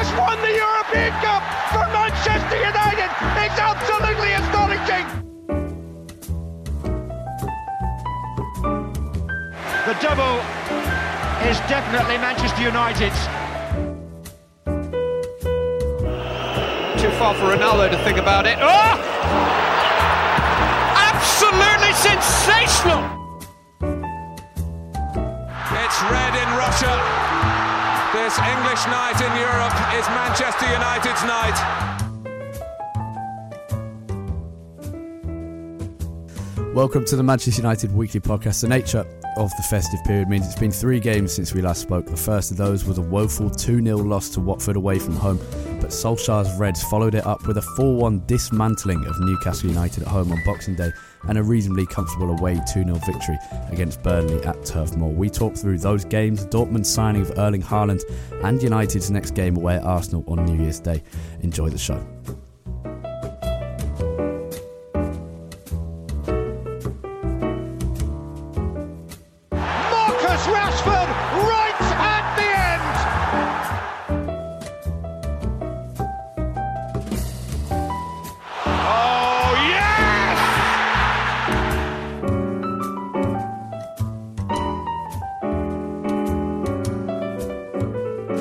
Has won the European Cup for Manchester United. It's absolutely astonishing. The double is definitely Manchester United's. Too far for Ronaldo to think about it. Oh! Absolutely sensational. It's red in Russia. This English night in Europe is Manchester United's night. Welcome to the Manchester United Weekly Podcast. The nature of the festive period means it's been three games since we last spoke. The first of those was a woeful 2-0 loss to Watford away from home, but Solskjaer's Reds followed it up with a 4-1 dismantling of Newcastle United at home on Boxing Day and a reasonably comfortable away 2-0 victory against Burnley at Turf Moor. We talked through those games, Dortmund's signing of Erling Haaland and United's next game away at Arsenal on New Year's Day. Enjoy the show. Marcus Rashford right at the end! Oh!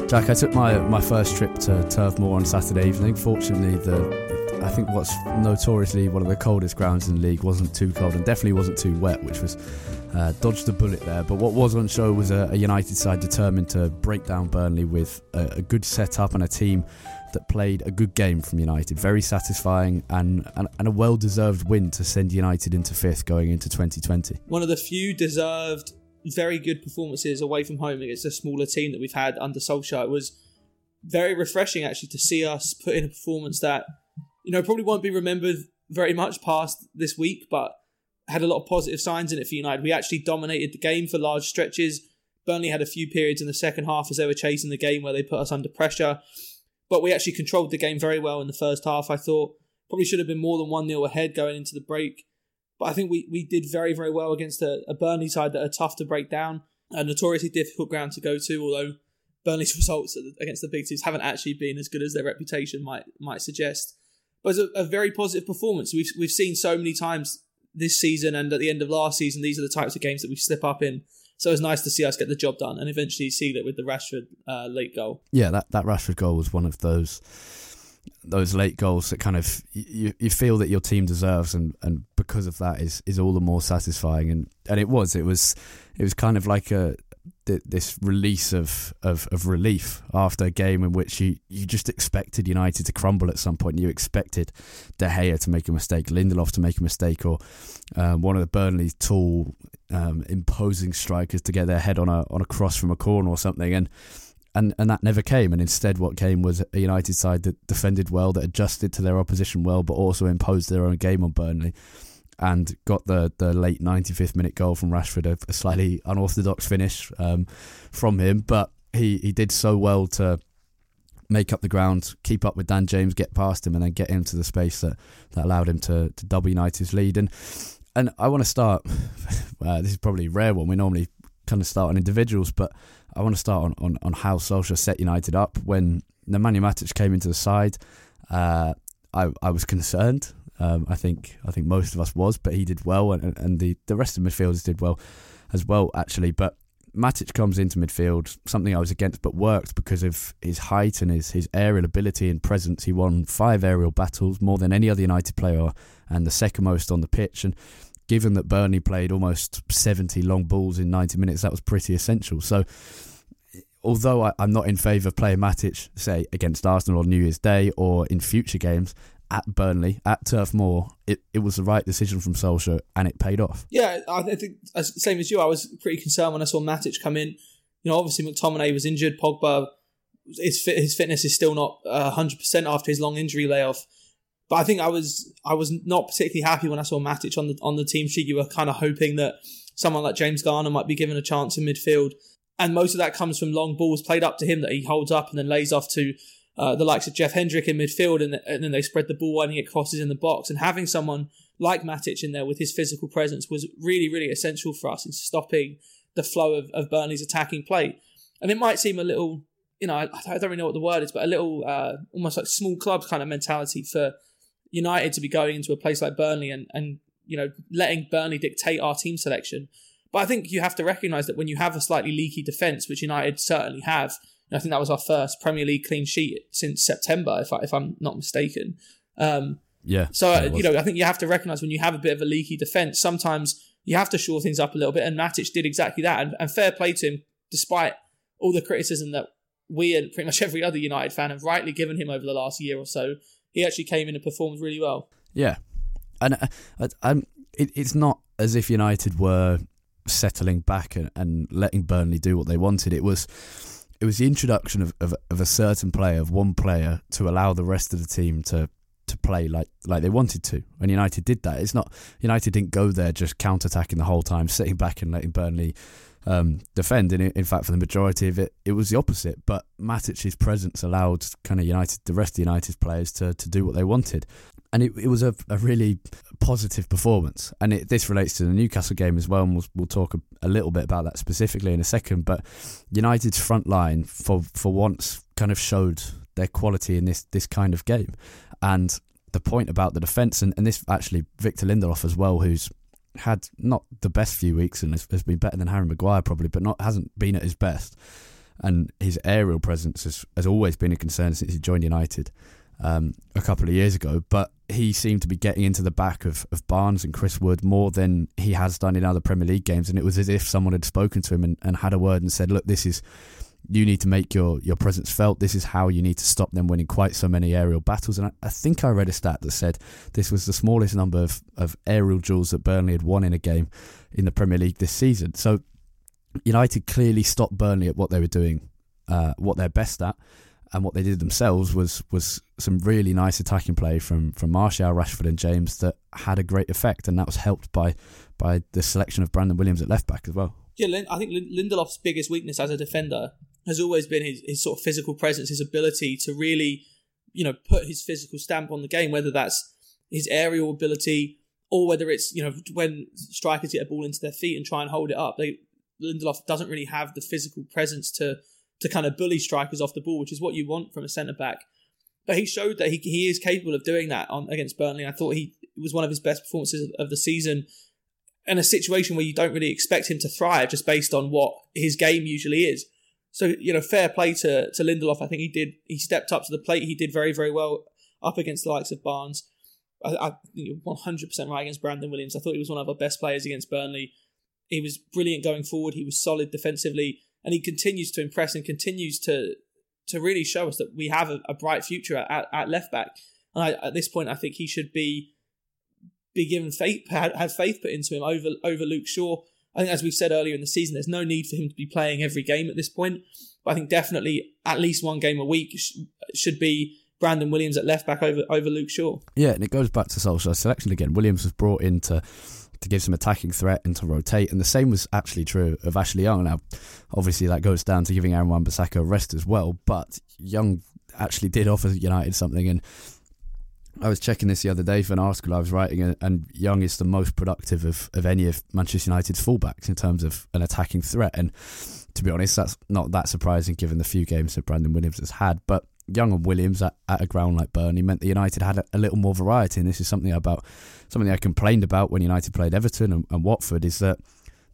Jack, I took my first trip to Turf Moor on Saturday evening. Fortunately, I think what's notoriously one of the coldest grounds in the league wasn't too cold and definitely wasn't too wet, which was dodged a bullet there. But what was on show was a United side determined to break down Burnley with a good setup and a team that played a good game from United. Very satisfying and a well-deserved win to send United into fifth going into 2020. One of the few deserved very good performances away from home against a smaller team that we've had under Solskjaer. It was very refreshing actually to see us put in a performance that, you know, probably won't be remembered very much past this week, but had a lot of positive signs in it for United. We actually dominated the game for large stretches. Burnley had a few periods in the second half as they were chasing the game where they put us under pressure, but we actually controlled the game very well in the first half. I thought probably should have been more than 1-0 ahead going into the break. But I think we did very, very well against a Burnley side that are tough to break down, a notoriously difficult ground to go to, although Burnley's results against the big teams haven't actually been as good as their reputation might suggest. But it's a very positive performance. We've seen so many times this season and at the end of last season, these are the types of games that we slip up in. So it's nice to see us get the job done and eventually seal it with the Rashford late goal. Yeah, that Rashford goal was one of those late goals that kind of you feel that your team deserves, and because of that is all the more satisfying, and it was kind of like this release of relief after a game in which you just expected United to crumble at some point. You expected De Gea to make a mistake, Lindelof to make a mistake, or one of the Burnley's tall imposing strikers to get their head on a cross from a corner or something, and that never came. And instead what came was a United side that defended well, that adjusted to their opposition well, but also imposed their own game on Burnley and got the late 95th minute goal from Rashford, a slightly unorthodox finish from him, but he did so well to make up the ground, keep up with Dan James, get past him and then get him to the space that allowed him to double United's lead. And I want to start this is probably a rare one, we normally kind of start on individuals, but I want to start on how Solskjaer set United up. When Nemanja Matic came into the side, I was concerned. I think most of us was, but he did well, and the rest of the midfielders did well as well, actually. But Matic comes into midfield, something I was against, but worked because of his height and his aerial ability and presence. He won 5 aerial battles, more than any other United player, and the second most on the pitch. And given that Burnley played almost 70 long balls in 90 minutes, that was pretty essential. So although I'm not in favour of playing Matic, say, against Arsenal on New Year's Day or in future games, at Burnley, at Turf Moor, it was the right decision from Solskjaer, and it paid off. Yeah, I think, same as you, I was pretty concerned when I saw Matic come in. You know, obviously McTominay was injured, Pogba, his fitness is still not 100% after his long injury layoff. But I think I was not particularly happy when I saw Matic on the team sheet. You were kind of hoping that someone like James Garner might be given a chance in midfield. And most of that comes from long balls played up to him that he holds up and then lays off to the likes of Jeff Hendrick in midfield. And then they spread the ball and he get crosses in the box. And having someone like Matic in there with his physical presence was really, really essential for us in stopping the flow of Burnley's attacking play. And it might seem a little, you know, I don't really know what the word is, but a little almost like small club kind of mentality for United to be going into a place like Burnley and you know, letting Burnley dictate our team selection. But I think you have to recognise that when you have a slightly leaky defence, which United certainly have, and I think that was our first Premier League clean sheet since September, if I'm not mistaken. So, you know, I think you have to recognise when you have a bit of a leaky defence, sometimes you have to shore things up a little bit, and Matic did exactly that. And fair play to him, despite all the criticism that we and pretty much every other United fan have rightly given him over the last year or so, he actually came in and performed really well. Yeah. And it's not as if United were settling back and letting Burnley do what they wanted. It was the introduction of a certain player, of one player, to allow the rest of the team to play like they wanted to. And United did that. It's not United didn't go there just counter-attacking the whole time, sitting back and letting Burnley defend. And in fact, for the majority of it, it was the opposite. But Matic's presence allowed kind of United, the rest of United's players to do what they wanted. And it was a really positive performance. And this relates to the Newcastle game as well, and we'll talk a little bit about that specifically in a second. But United's front line, for once, kind of showed their quality in this kind of game. And the point about the defence, and this actually Viktor Lindelof as well, who's had not the best few weeks and has been better than Harry Maguire probably, but hasn't been at his best. And his aerial presence has always been a concern since he joined United a couple of years ago, but he seemed to be getting into the back of Barnes and Chris Wood more than he has done in other Premier League games. And it was as if someone had spoken to him and had a word and said, look, this is, you need to make your presence felt. This is how you need to stop them winning quite so many aerial battles. And I think I read a stat that said this was the smallest number of aerial duels that Burnley had won in a game in the Premier League this season. So United clearly stopped Burnley at what they were doing, what they're best at. And what they did themselves was some really nice attacking play from Martial, Rashford and James that had a great effect, and that was helped by the selection of Brandon Williams at left-back as well. Yeah, I think Lindelof's biggest weakness as a defender has always been his sort of physical presence, his ability to really, you know, put his physical stamp on the game, whether that's his aerial ability or whether it's, you know, when strikers get a ball into their feet and try and hold it up. Lindelof doesn't really have the physical presence to kind of bully strikers off the ball, which is what you want from a centre-back. But he showed that he is capable of doing that against Burnley. I thought it was one of his best performances of the season in a situation where you don't really expect him to thrive just based on what his game usually is. So, you know, fair play to Lindelof. I think he stepped up to the plate. He did very, very well up against the likes of Barnes. I think you're 100% right against Brandon Williams. I thought he was one of our best players against Burnley. He was brilliant going forward. He was solid defensively. And he continues to impress and continues to really show us that we have a bright future at left back. And at this point, I think he should be given faith, have faith put into him over Luke Shaw. I think, as we've said earlier in the season, there's no need for him to be playing every game at this point. But I think definitely at least one game a week should be Brandon Williams at left back over Luke Shaw. Yeah, and it goes back to Solskjaer's selection again. Williams was brought in to give some attacking threat and to rotate. And the same was actually true of Ashley Young. Now, obviously that goes down to giving Aaron Wan-Bissaka a rest as well, but Young actually did offer United something. And I was checking this the other day for an article I was writing, and Young is the most productive of any of Manchester United's fullbacks in terms of an attacking threat. And to be honest, that's not that surprising given the few games that Brandon Williams has had. But Young and Williams at a ground like Burnley meant that United had a little more variety, and this is something I complained about when United played Everton and Watford, is that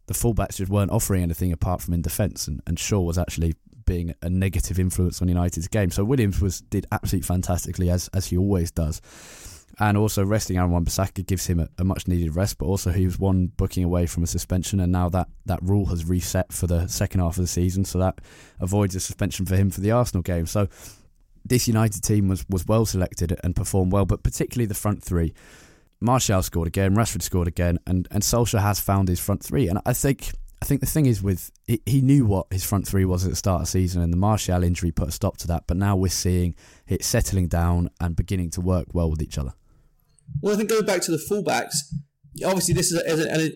the fullbacks just weren't offering anything apart from in defence, and Shaw was actually being a negative influence on United's game. So Williams did absolutely fantastically, as he always does, and also resting Aaron Wan-Bissaka gives him a much needed rest, but also he was one booking away from a suspension, and now that rule has reset for the second half of the season, so that avoids a suspension for him for the Arsenal game. So this United team was well selected and performed well, but particularly the front three. Martial scored again, Rashford scored again, and Solskjaer has found his front three. And I think the thing is with he knew what his front three was at the start of the season, and the Martial injury put a stop to that. But now we're seeing it settling down and beginning to work well with each other. Well, I think going back to the fullbacks, obviously this is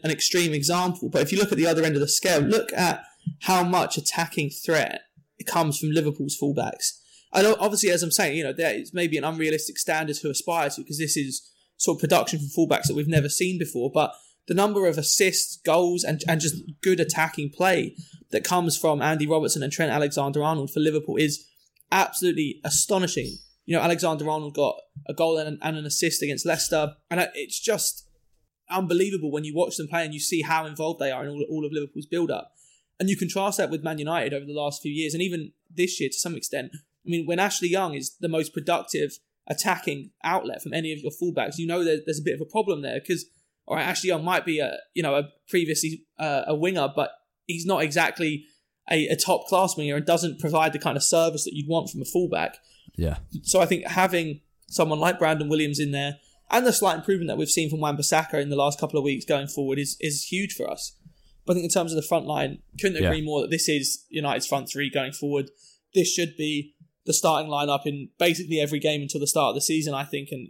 an extreme example, but if you look at the other end of the scale, look at how much attacking threat comes from Liverpool's fullbacks. I know, obviously, as I'm saying, you know, there is maybe an unrealistic standard to aspire to because this is sort of production from fullbacks that we've never seen before, but the number of assists, goals, and just good attacking play that comes from Andy Robertson and Trent Alexander-Arnold for Liverpool is absolutely astonishing. You know, Alexander-Arnold got a goal and an assist against Leicester, and it's just unbelievable when you watch them play and you see how involved they are in all of Liverpool's build-up. And you contrast that with Man United over the last few years, and even this year to some extent. I mean, when Ashley Young is the most productive attacking outlet from any of your fullbacks, you know there's a bit of a problem there because, all right, Ashley Young might be a previously a winger, but he's not exactly a top class winger and doesn't provide the kind of service that you'd want from a fullback. Yeah. So I think having someone like Brandon Williams in there and the slight improvement that we've seen from Wan-Bissaka in the last couple of weeks going forward is huge for us. I think in terms of the front line, couldn't agree more that this is United's front three going forward. This should be the starting lineup in basically every game until the start of the season, I think, and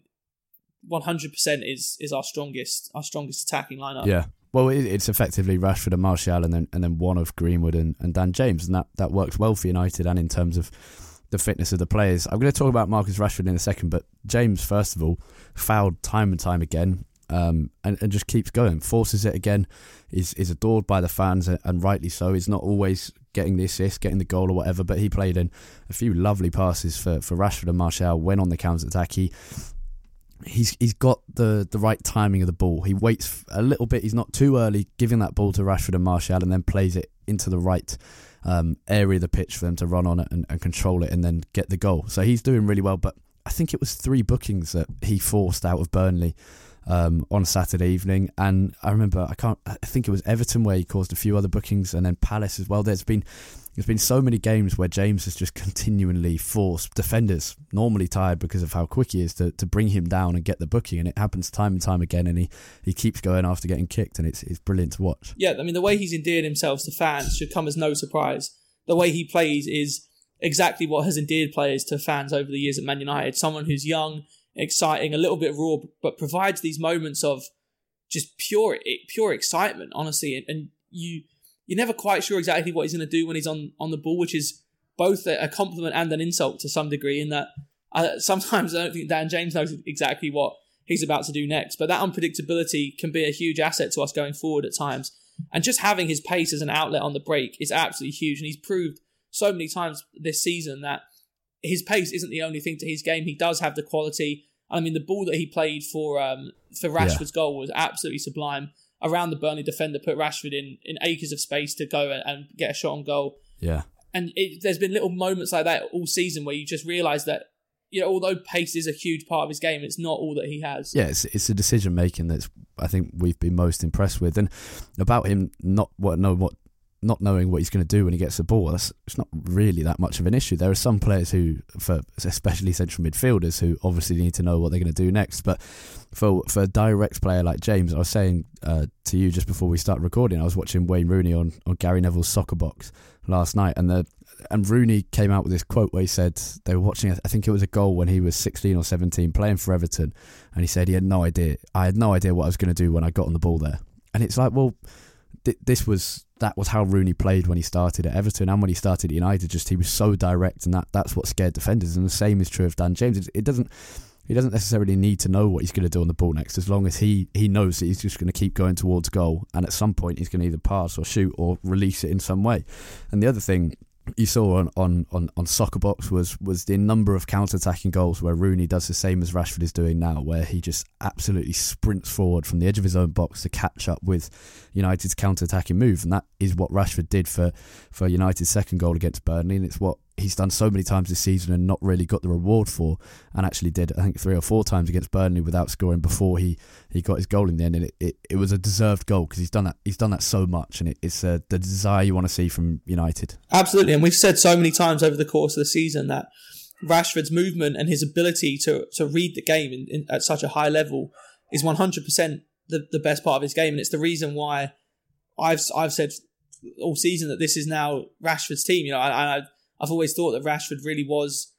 100% is our strongest attacking lineup. Yeah, well, it's effectively Rashford and Martial, and then one of Greenwood and Dan James, and that works well for United and in terms of the fitness of the players. I'm going to talk about Marcus Rashford in a second, but James, first of all, fouled time and time again. And just keeps going, forces it again, is adored by the fans, and rightly so. He's not always getting the assist, getting the goal or whatever, but he played in a few lovely passes for Rashford and Martial when on the counter-attack. He's got the right timing of the ball. He waits a little bit. He's not too early, giving that ball to Rashford and Martial and then plays it into the right area of the pitch for them to run on it and control it and then get the goal. So he's doing really well, but I think it was 3 bookings that he forced out of Burnley on Saturday evening, and I think it was Everton where he caused a few other bookings, and then Palace as well. There's been so many games where James has just continually forced defenders, normally tired because of how quick he is, to bring him down and get the booking, and it happens time and time again, and he keeps going after getting kicked, and it's brilliant to watch. Yeah, I mean, the way he's endeared himself to fans should come as no surprise. The way he plays is exactly what has endeared players to fans over the years at Man United. Someone who's young, exciting, a little bit raw, but provides these moments of just pure excitement, honestly, and you're never quite sure exactly what he's going to do when he's on the ball, which is both a compliment and an insult to some degree, in that sometimes I don't think Dan James knows exactly what he's about to do next, but that unpredictability can be a huge asset to us going forward at times, and just having his pace as an outlet on the break is absolutely huge, and he's proved so many times this season that his pace isn't the only thing to his game. He does have the quality. I mean, the ball that he played for Rashford's goal was absolutely sublime. Around the Burnley defender, put Rashford in acres of space to go and get a shot on goal. Yeah. And there's been little moments like that all season where you just realise that, you know, although pace is a huge part of his game, it's not all that he has. Yeah, it's the decision making that's, I think, we've been most impressed with, and about him not knowing what he's going to do when he gets the ball, it's not really that much of an issue. There are some players especially central midfielders, who obviously need to know what they're going to do next. But for a direct player like James, I was saying to you just before we started recording, I was watching Wayne Rooney on Gary Neville's Soccer Box last night, and Rooney came out with this quote where he said they were watching, I think it was a goal when he was 16 or 17 playing for Everton, and he said I had no idea what I was going to do when I got on the ball there. And it's like, well, that was how Rooney played when he started at Everton and when he started at United. Just he was so direct, and that's what scared defenders. And the same is true of Dan James. He doesn't necessarily need to know what he's going to do on the ball next, as long as he knows that he's just going to keep going towards goal, and at some point he's going to either pass or shoot or release it in some way. And the other thing you saw on Soccer Box was the number of counter-attacking goals where Rooney does the same as Rashford is doing now, where he just absolutely sprints forward from the edge of his own box to catch up with United's counter-attacking move. And that is what Rashford did for United's second goal against Burnley, and it's what he's done so many times this season and not really got the reward for, and actually did, I think, 3 or 4 times against Burnley without scoring before he got his goal in the end. And it was a deserved goal because he's done that so much, and it's the desire you want to see from United. Absolutely, and we've said so many times over the course of the season that Rashford's movement and his ability to read the game at such a high level is 100% the best part of his game. And it's the reason why I've said all season that this is now Rashford's team. You know, I've always thought that Rashford really was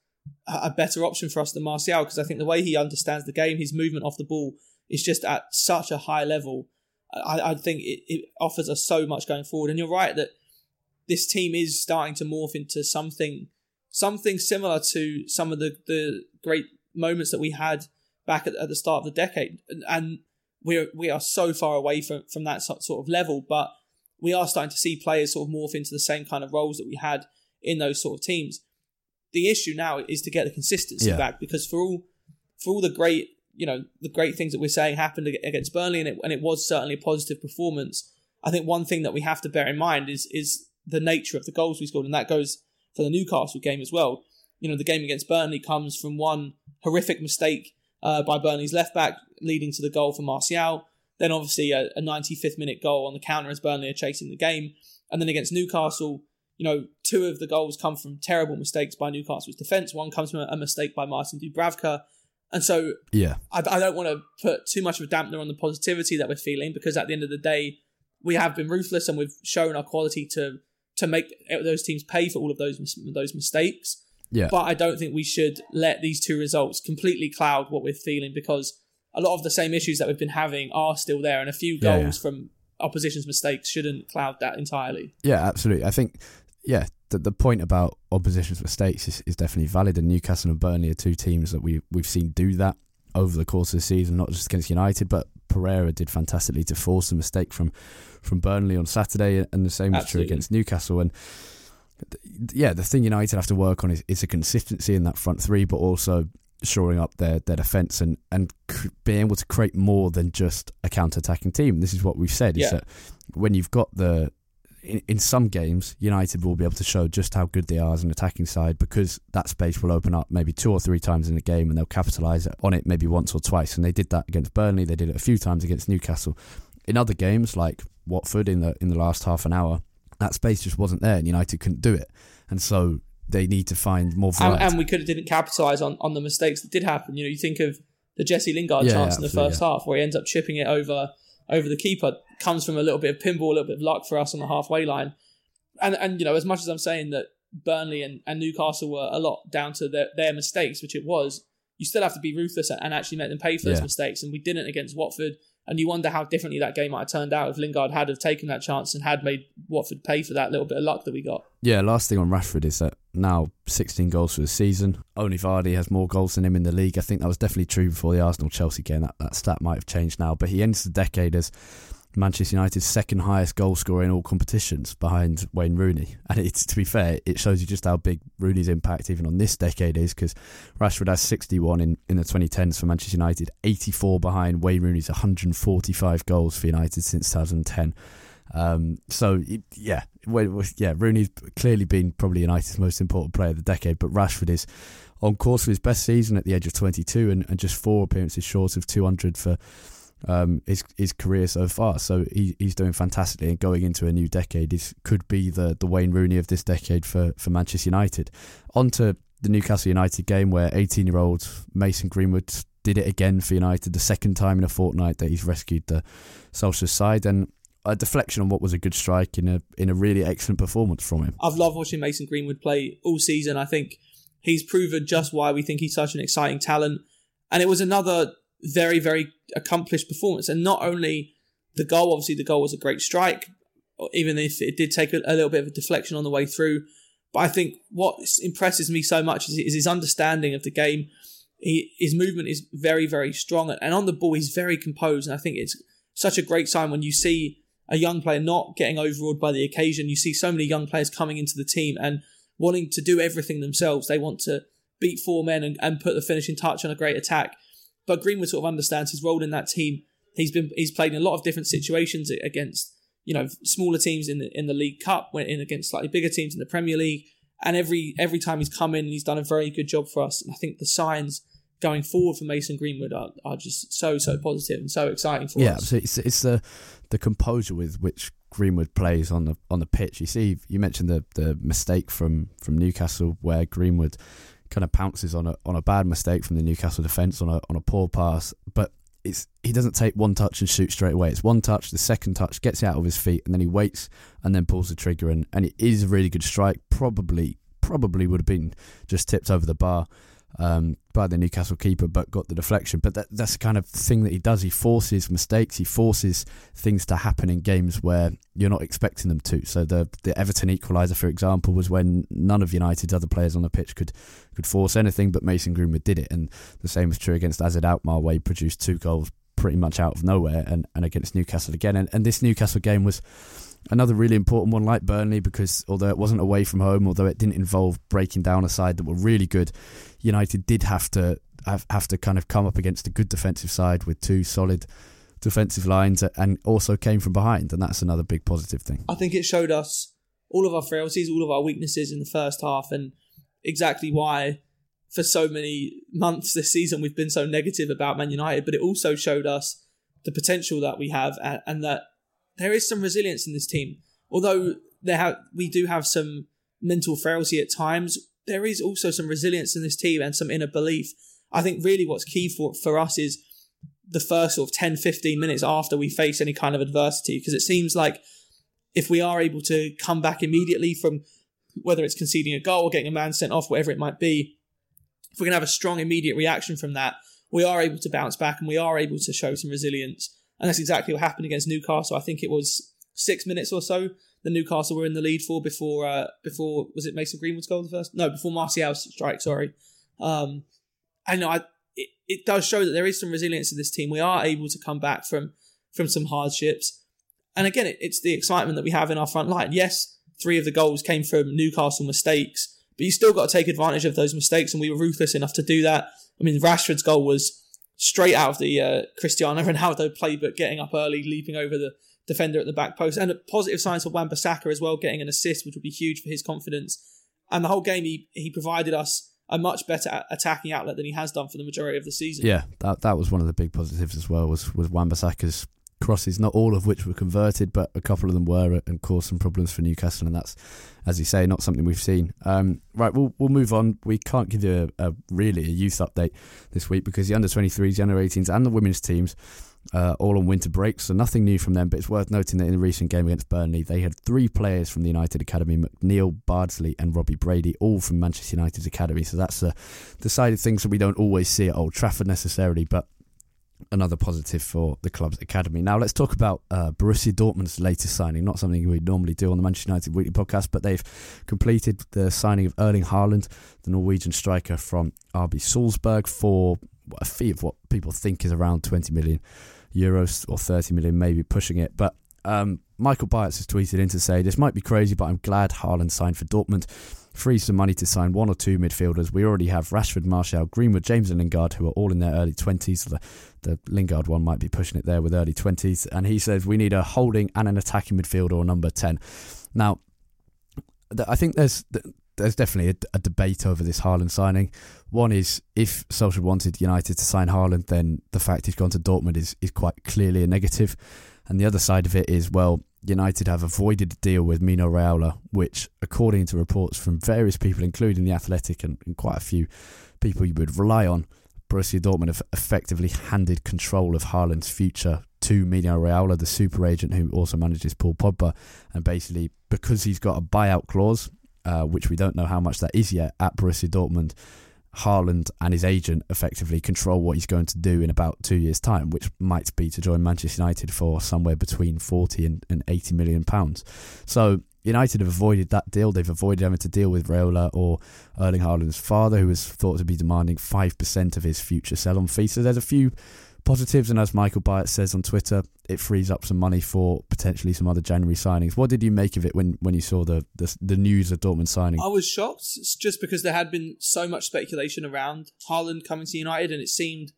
a better option for us than Martial, because I think the way he understands the game, his movement off the ball is just at such a high level. I think it offers us so much going forward. And you're right that this team is starting to morph into something similar to some of the great moments that we had back at the start of the decade. And we are so far away from that sort of level, but we are starting to see players sort of morph into the same kind of roles that we had in those sort of teams. The issue now is to get the consistency back, because for all the great, you know, the great things that we're saying happened against Burnley, and it was certainly a positive performance. I think one thing that we have to bear in mind is the nature of the goals we scored, and that goes for the Newcastle game as well. You know, the game against Burnley comes from one horrific mistake by Burnley's left back, leading to the goal for Martial. Then obviously a 95th minute goal on the counter as Burnley are chasing the game. And then against Newcastle, you know, two of the goals come from terrible mistakes by Newcastle's defence. One comes from a mistake by Martin Dubravka. And so I don't want to put too much of a dampener on the positivity that we're feeling, because at the end of the day, we have been ruthless and we've shown our quality to make those teams pay for all of those mistakes. Yeah. But I don't think we should let these two results completely cloud what we're feeling, because a lot of the same issues that we've been having are still there, and a few goals from opposition's mistakes shouldn't cloud that entirely. Yeah, absolutely. I think, the point about opposition's mistakes is definitely valid, and Newcastle and Burnley are two teams that we've seen do that over the course of the season, not just against United, but Pereira did fantastically to force a mistake from Burnley on Saturday, and the same was true against Newcastle. And the thing United have to work on is a consistency in that front three, but also shoring up their defence and being able to create more than just a counter-attacking team. This is what we've said, is that when you've got in some games, United will be able to show just how good they are as an attacking side, because that space will open up maybe two or three times in a game and they'll capitalise on it maybe once or twice. And they did that against Burnley, they did it a few times against Newcastle. In other games, like Watford in the last half an hour, that space just wasn't there and United couldn't do it. And so they need to find more variety. And we didn't capitalise on the mistakes that did happen. You know, you think of the Jesse Lingard chance in the first half where he ends up chipping it over the keeper. Comes from a little bit of pinball, a little bit of luck for us on the halfway line. And you know, as much as I'm saying that Burnley and Newcastle were a lot down to their mistakes, which it was, you still have to be ruthless and actually make them pay for those mistakes. And we didn't against Watford. And you wonder how differently that game might have turned out if Lingard had taken that chance and had made Watford pay for that little bit of luck that we got. Yeah, last thing on Rashford is that now 16 goals for the season. Only Vardy has more goals than him in the league. I think that was definitely true before the Arsenal-Chelsea game. That stat might have changed now. But he ends the decade as Manchester United's second highest goal scorer in all competitions, behind Wayne Rooney. And it's, to be fair, it shows you just how big Rooney's impact even on this decade is, because Rashford has 61 in the 2010s for Manchester United, 84 behind Wayne Rooney's 145 goals for United since 2010. Rooney's clearly been probably United's most important player of the decade, but Rashford is on course for his best season at the age of 22 and just 4 appearances short of 200 for his career so far. So he's doing fantastically, and going into a new decade could be the Wayne Rooney of this decade for Manchester United. On to the Newcastle United game, where 18-year-old Mason Greenwood did it again for United, the second time in a fortnight that he's rescued the Solskjaer side, and a deflection on what was a good strike in a really excellent performance from him. I've loved watching Mason Greenwood play all season. I think he's proven just why we think he's such an exciting talent, and it was another very, very accomplished performance. And not only the goal, obviously the goal was a great strike, even if it did take a little bit of a deflection on the way through. But I think what impresses me so much is his understanding of the game. His movement is very, very strong, and on the ball he's very composed. And I think it's such a great sign when you see a young player not getting overawed by the occasion. You see so many young players coming into the team and wanting to do everything themselves. They want to beat 4 men and put the finishing touch on a great attack. But Greenwood sort of understands his role in that team. He's played in a lot of different situations against, you know, smaller teams in the League Cup, went in against slightly bigger teams in the Premier League, and every time he's come in, he's done a very good job for us. And I think the signs going forward for Mason Greenwood are just so positive and so exciting for us. Yeah, so it's the composure with which Greenwood plays on the pitch. You mentioned the mistake from Newcastle where Greenwood kind of pounces on a bad mistake from the Newcastle defence on a poor pass, but he doesn't take one touch and shoot straight away. It's one touch, the second touch, gets it out of his feet, and then he waits and then pulls the trigger, and it is a really good strike. Probably would have been just tipped over the bar by the Newcastle keeper, but got the deflection. But that's the kind of thing that he does. He forces mistakes, he forces things to happen in games where you're not expecting them to. So the Everton equaliser, for example, was when none of United's other players on the pitch could force anything, but Mason Greenwood did it. And the same was true against AZ Alkmaar, where he produced two goals pretty much out of nowhere, and against Newcastle again. And this Newcastle game was another really important one, like Burnley, because although it wasn't away from home, although it didn't involve breaking down a side that were really good, United did have to kind of come up against a good defensive side with two solid defensive lines, and also came from behind, and that's another big positive thing. I think it showed us all of our frailties, all of our weaknesses in the first half, and exactly why for so many months this season we've been so negative about Man United, but it also showed us the potential that we have, and that there is some resilience in this team. Although we do have some mental frailty at times, there is also some resilience in this team and some inner belief. I think really what's key for us is the first sort of 10-15 minutes after we face any kind of adversity, because it seems like if we are able to come back immediately from, whether it's conceding a goal or getting a man sent off, whatever it might be, if we can have a strong immediate reaction from that, we are able to bounce back and we are able to show some resilience. And that's exactly what happened against Newcastle. I think it was 6 minutes or so that Newcastle were in the lead for before was it Mason Greenwood's goal the first? No, before Martial's strike, sorry. It does show that there is some resilience in this team. We are able to come back from some hardships. And again, it's the excitement that we have in our front line. Yes, three of the goals came from Newcastle mistakes, but you still got to take advantage of those mistakes, and we were ruthless enough to do that. I mean, Rashford's goal was straight out of the Cristiano Ronaldo playbook, getting up early, leaping over the defender at the back post. And a positive sign for Wan-Bissaka as well, getting an assist, which would be huge for his confidence. And the whole game, he provided us a much better attacking outlet than he has done for the majority of the season. Yeah, that was one of the big positives as well, was Wan-Bissaka's crosses, not all of which were converted, but a couple of them were, and caused some problems for Newcastle. And that's, as you say, not something we've seen. Right, we'll move on. We can't give you a youth update this week because the under-23s, the under-18s and the women's teams all on winter break, so nothing new from them. But it's worth noting that in the recent game against Burnley, they had three players from the United Academy, McNeil, Bardsley and Robbie Brady, all from Manchester United's Academy. So that's the side of things that we don't always see at Old Trafford necessarily, but another positive for the club's academy. Now let's talk about Borussia Dortmund's latest signing. Not something we normally do on the Manchester United Weekly Podcast, but they've completed the signing of Erling Haaland, the Norwegian striker from RB Salzburg, for a fee of what people think is around 20 million euros or 30 million, maybe pushing it. But Michael Byers has tweeted in to say, "This might be crazy, but I'm glad Haaland signed for Dortmund. Frees some money to sign one or two midfielders. We already have Rashford, Martial, Greenwood, James and Lingard, who are all in their early 20s. The Lingard one might be pushing it there with early 20s. And he says we need a holding and an attacking midfielder or number 10. Now, I think there's definitely a debate over this Haaland signing. One is, if Solskjaer wanted United to sign Haaland, then the fact he's gone to Dortmund is quite clearly a negative. And the other side of it is, well, United have avoided a deal with Mino Raiola, which, according to reports from various people, including The Athletic and quite a few people you would rely on, Borussia Dortmund have effectively handed control of Haaland's future to Mino Raiola, the super agent who also manages Paul Pogba. And basically, because he's got a buyout clause, which we don't know how much that is yet, at Borussia Dortmund, Haaland and his agent effectively control what he's going to do in about 2 years' time, which might be to join Manchester United for somewhere between 40 and 80 million pounds. So United have avoided that deal. They've avoided having to deal with Raiola or Erling Haaland's father, who was thought to be demanding 5% of his future sell-on fee. So there's a few positives, and as Michael Byers says on Twitter, it frees up some money for potentially some other January signings. What did you make of it when you saw the news of Dortmund signing? I was shocked, just because there had been so much speculation around Haaland coming to United, and it seemed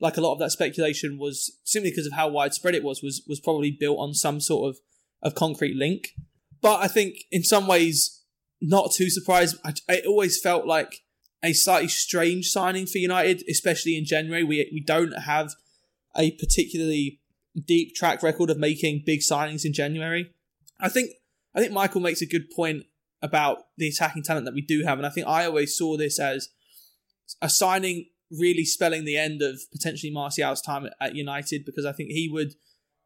like a lot of that speculation was simply because of how widespread it was probably built on some sort of concrete link. But I think in some ways, not too surprised. It always felt like a slightly strange signing for United, especially in January. We don't have a particularly deep track record of making big signings in January. I think Michael makes a good point about the attacking talent that we do have, and I think I always saw this as a signing really spelling the end of potentially Martial's time at United, because I think he would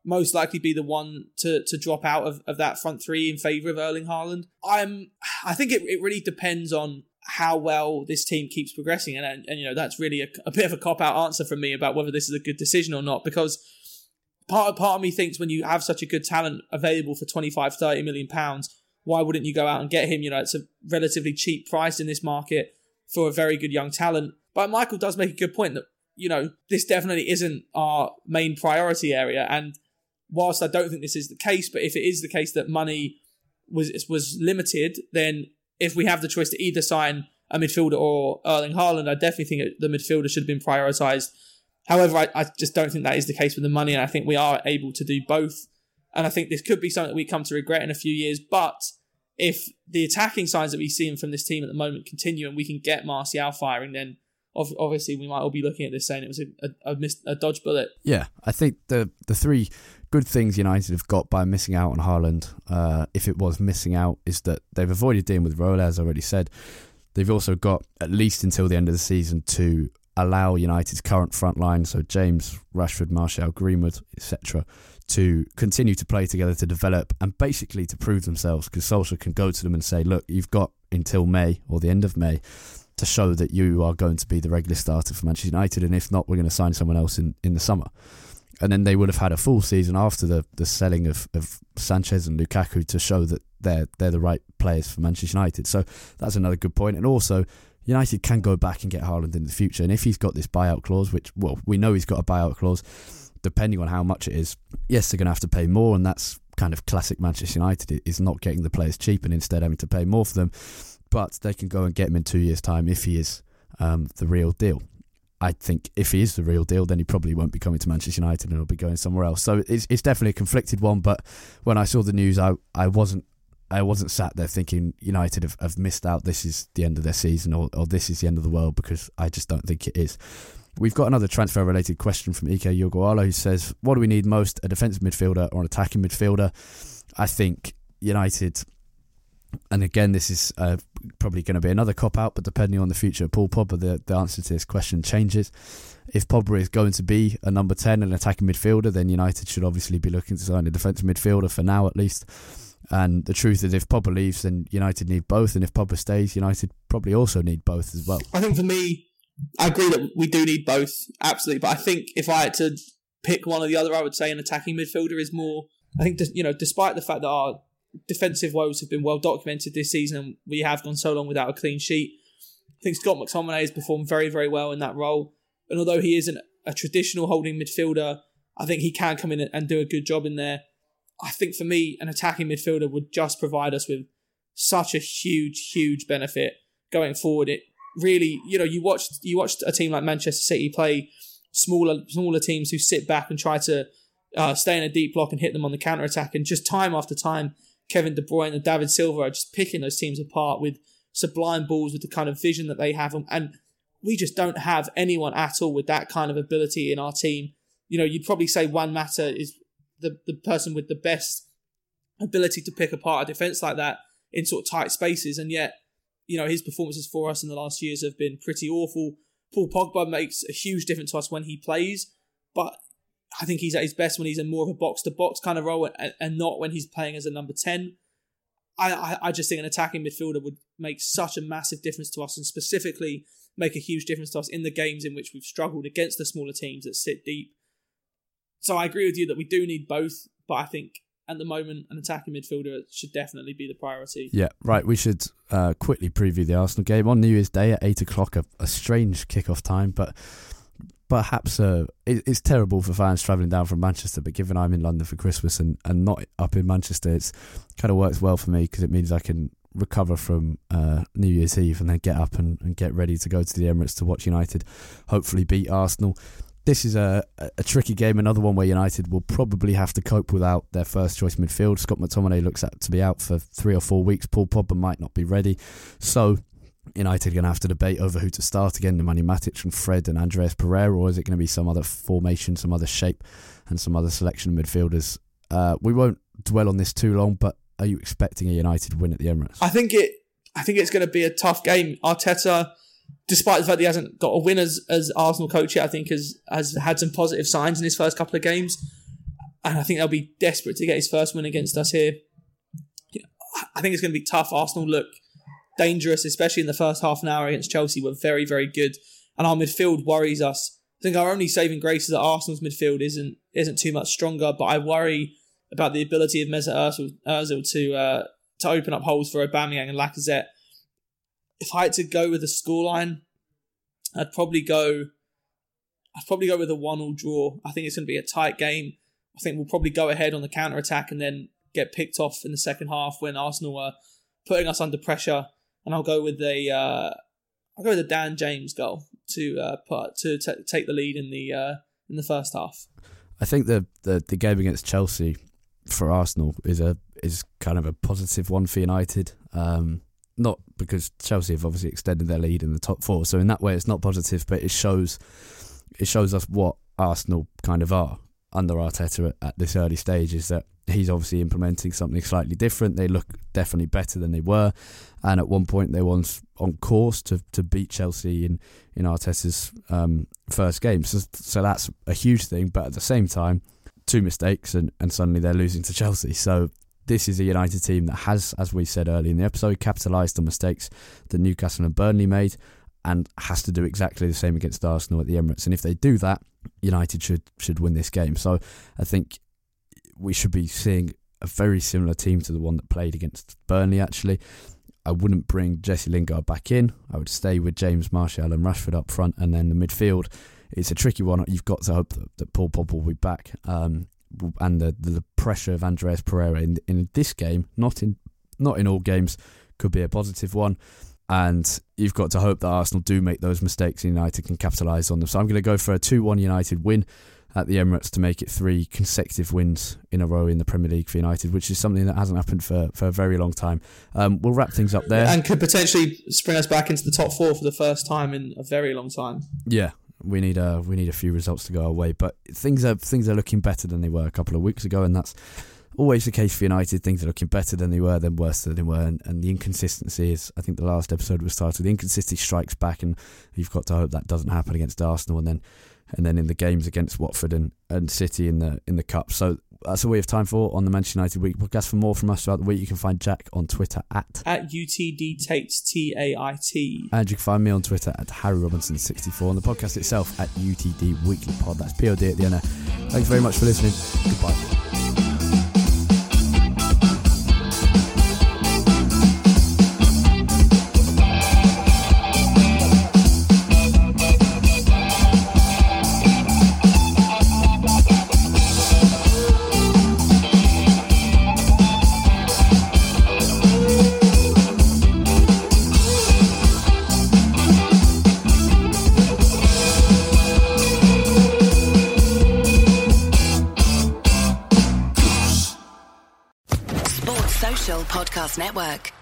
most likely be the one to drop out of that front three in favour of Erling Haaland. I think it really depends on how well this team keeps progressing, and you know, that's really a bit of a cop-out answer from me about whether this is a good decision or not, because part of me thinks when you have such a good talent available for £25-30 million, why wouldn't you go out and get him? You know, it's a relatively cheap price in this market for a very good young talent. But Michael does make a good point that, you know, this definitely isn't our main priority area. And whilst I don't think this is the case, but if it is the case that money was limited, then if we have the choice to either sign a midfielder or Erling Haaland, I definitely think the midfielder should have been prioritised. However, I just don't think that is the case with the money, and I think we are able to do both. And I think this could be something that we come to regret in a few years. But if the attacking signs that we see from this team at the moment continue and we can get Martial firing, then obviously we might all be looking at this saying it was a dodge bullet. Yeah, I think the three good things United have got by missing out on Haaland, if it was missing out, is that they've avoided dealing with Raiola, as I already said. They've also got, at least until the end of the season, to allow United's current front line, so James, Rashford, Martial, Greenwood, etc., to continue to play together, to develop, and basically to prove themselves, because Solskjaer can go to them and say, look, you've got until May, or the end of May, to show that you are going to be the regular starter for Manchester United, and if not, we're going to sign someone else in the summer. And then they would have had a full season after the selling of Sanchez and Lukaku to show that they're the right players for Manchester United. So that's another good point. And also, United can go back and get Haaland in the future. And if he's got this buyout clause, which, well, we know he's got a buyout clause, depending on how much it is, yes, they're going to have to pay more, and that's kind of classic Manchester United, is not getting the players cheap and instead having to pay more for them. But they can go and get him in 2 years' time if he is the real deal. I think if he is the real deal, then he probably won't be coming to Manchester United and he'll be going somewhere else. So it's definitely a conflicted one. But when I saw the news, I wasn't sat there thinking United have missed out, this is the end of their season, or this is the end of the world, because I just don't think it is. We've got another transfer-related question from Ike Yogoala, who says, what do we need most, a defensive midfielder or an attacking midfielder? I think United, and again, this is probably going to be another cop-out, but depending on the future of Paul Pogba, the answer to this question changes. If Pogba is going to be a number 10 and an attacking midfielder, then United should obviously be looking to sign a defensive midfielder, for now at least. And the truth is, if Pogba leaves, then United need both. And if Pogba stays, United probably also need both as well. I think for me, I agree that we do need both, absolutely. But I think if I had to pick one or the other, I would say an attacking midfielder is more... I think, you know, despite the fact that our defensive woes have been well documented this season and we have gone so long without a clean sheet, I think Scott McTominay has performed very, very well in that role. And although he isn't a traditional holding midfielder, I think he can come in and do a good job in there. I think for me, an attacking midfielder would just provide us with such a huge, huge benefit going forward. It really, you know, you watched a team like Manchester City play smaller teams who sit back and try to stay in a deep block and hit them on the counter-attack. And just time after time, Kevin De Bruyne and David Silva are just picking those teams apart with sublime balls, with the kind of vision that they have. And we just don't have anyone at all with that kind of ability in our team. You know, you'd probably say Juan Mata is the person with the best ability to pick apart a defence like that in sort of tight spaces. And yet, you know, his performances for us in the last years have been pretty awful. Paul Pogba makes a huge difference to us when he plays, but I think he's at his best when he's in more of a box-to-box kind of role and not when he's playing as a number 10. I just think an attacking midfielder would make such a massive difference to us, and specifically make a huge difference to us in the games in which we've struggled against the smaller teams that sit deep. So I agree with you that we do need both, but I think at the moment an attacking midfielder should definitely be the priority. Yeah, right. We should quickly preview the Arsenal game on New Year's Day at 8 o'clock, a strange kickoff time, but perhaps it's terrible for fans travelling down from Manchester, but given I'm in London for Christmas and not up in Manchester, it's kind of works well for me, because it means I can recover from New Year's Eve and then get up and get ready to go to the Emirates to watch United hopefully beat Arsenal. This is a tricky game, another one where United will probably have to cope without their first choice midfield. Scott McTominay looks out to be out for 3 or 4 weeks. Paul Pogba might not be ready. So United are going to have to debate over who to start again, Nemanja Matic and Fred and Andreas Pereira, or is it going to be some other formation, some other shape and some other selection of midfielders? We won't dwell on this too long, but are you expecting a United win at the Emirates? I think it's going to be a tough game. Arteta despite the fact that he hasn't got a win as Arsenal coach yet, I think has had some positive signs in his first couple of games. And I think they'll be desperate to get his first win against us here. I think it's going to be tough. Arsenal look dangerous, especially in the first half an hour against Chelsea. We're very, very good. And our midfield worries us. I think our only saving grace is that Arsenal's midfield isn't too much stronger, but I worry about the ability of Mesut Ozil to open up holes for Aubameyang and Lacazette. If I had to go with a scoreline, I'd probably go with a 1-1 draw. I think it's going to be a tight game. I think we'll probably go ahead on the counter-attack and then get picked off in the second half when Arsenal are putting us under pressure. And I'll go with a Dan James goal to take the lead in the first half. I think the game against Chelsea for Arsenal is kind of a positive one for United. Not because Chelsea have obviously extended their lead in the top four, so in that way it's not positive, but it shows us what Arsenal kind of are under Arteta at this early stage, is that he's obviously implementing something slightly different. They look definitely better than they were, and at one point they were on course to beat Chelsea in Arteta's first game, so that's a huge thing. But at the same time, two mistakes and suddenly they're losing to Chelsea. So this is a United team that has, as we said earlier in the episode, capitalised on mistakes that Newcastle and Burnley made, and has to do exactly the same against Arsenal at the Emirates. And if they do that, United should win this game. So I think we should be seeing a very similar team to the one that played against Burnley, actually. I wouldn't bring Jesse Lingard back in. I would stay with James, Martial and Rashford up front, and then the midfield. It's a tricky one. You've got to hope that Paul Pogba will be back. And the pressure of Andres Pereira in this game, not in all games, could be a positive one. And you've got to hope that Arsenal do make those mistakes and United can capitalise on them. So I'm going to go for a 2-1 United win at the Emirates to make it 3 consecutive wins in a row in the Premier League for United, which is something that hasn't happened for a very long time. We'll wrap things up there. And could potentially spring us back into the top four for the first time in a very long time. Yeah, we need a few results to go our way. But things are looking better than they were a couple of weeks ago, and that's always the case for United. Things are looking better than they were, then worse than they were, and the inconsistency is, I think the last episode was titled, the inconsistency strikes back, and you've got to hope that doesn't happen against Arsenal and then in the games against Watford and City in the Cup. So that's all we have time for on the Manchester United Week podcast. For more from us throughout the week, you can find Jack on Twitter at UTD Tait, T-A-I-T. And you can find me on Twitter at Harry Robinson64, and the podcast itself at UTD Weekly Pod. That's POD at the end. Thanks very much for listening. Goodbye. Network.